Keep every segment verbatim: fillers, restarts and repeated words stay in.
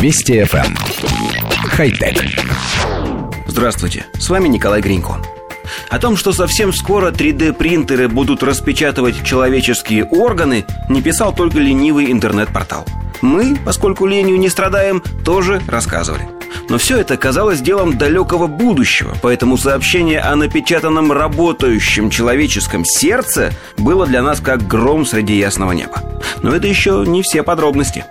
Вести эф эм. Хай-тек. Здравствуйте, с вами Николай Гринько. О том, что совсем скоро три дэ принтеры будут распечатывать человеческие органы, не писал только ленивый интернет-портал. Мы, поскольку ленью не страдаем, тоже рассказывали. Но все это казалось делом далекого будущего, поэтому сообщение о напечатанном работающем человеческом сердце было для нас как гром среди ясного неба. Но это еще не все подробности.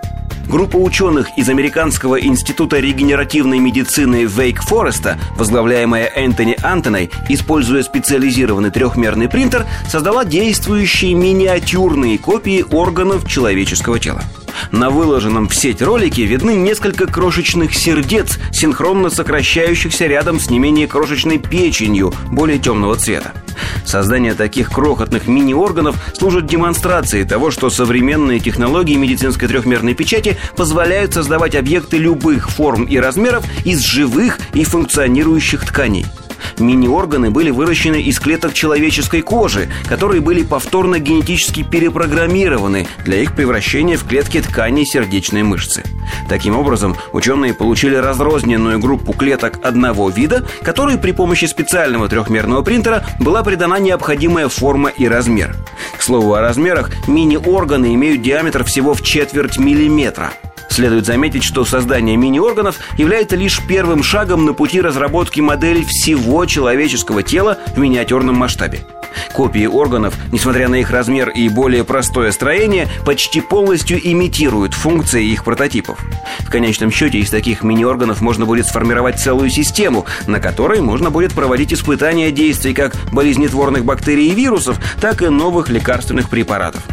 Группа ученых из американского Института регенеративной медицины Вейк Фореста, возглавляемая Энтони Антоной, используя специализированный трехмерный принтер, создала действующие миниатюрные копии органов человеческого тела. На выложенном в сеть ролике видны несколько крошечных сердец, синхронно сокращающихся рядом с не менее крошечной печенью, более темного цвета. Создание таких крохотных мини-органов служит демонстрацией того, что современные технологии медицинской трехмерной печати позволяют создавать объекты любых форм и размеров из живых и функционирующих тканей. Мини-органы были выращены из клеток человеческой кожи, которые были повторно генетически перепрограммированы для их превращения в клетки тканей сердечной мышцы. Таким образом, ученые получили разрозненную группу клеток одного вида, которой при помощи специального трехмерного принтера была придана необходимая форма и размер. К слову о размерах, мини-органы имеют диаметр всего в четверть миллиметра. Следует заметить, что создание мини-органов является лишь первым шагом на пути разработки модели всего человеческого тела в миниатюрном масштабе. Копии органов, несмотря на их размер и более простое строение, почти полностью имитируют функции их прототипов. В конечном счете из таких мини-органов можно будет сформировать целую систему, на которой можно будет проводить испытания действий как болезнетворных бактерий и вирусов, так и новых лекарственных препаратов.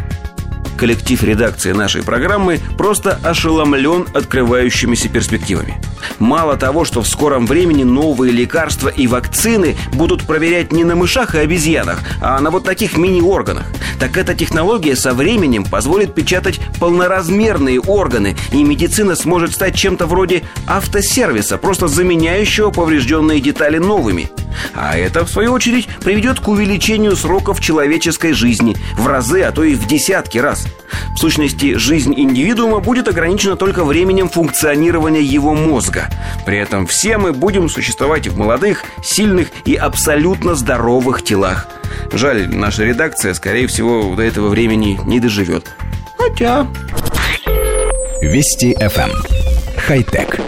Коллектив редакции нашей программы просто ошеломлен открывающимися перспективами. Мало того, что в скором времени новые лекарства и вакцины будут проверять не на мышах и обезьянах, а на вот таких мини-органах, так эта технология со временем позволит печатать полноразмерные органы, и медицина сможет стать чем-то вроде автосервиса, просто заменяющего поврежденные детали новыми. А это, в свою очередь, приведет к увеличению сроков человеческой жизни в разы, а то и в десятки раз. В сущности, жизнь индивидуума будет ограничена только временем функционирования его мозга. При этом все мы будем существовать в молодых, сильных и абсолютно здоровых телах. Жаль, наша редакция, скорее всего, до этого времени не доживет. Хотя... Вести эф эм. Хай-тек.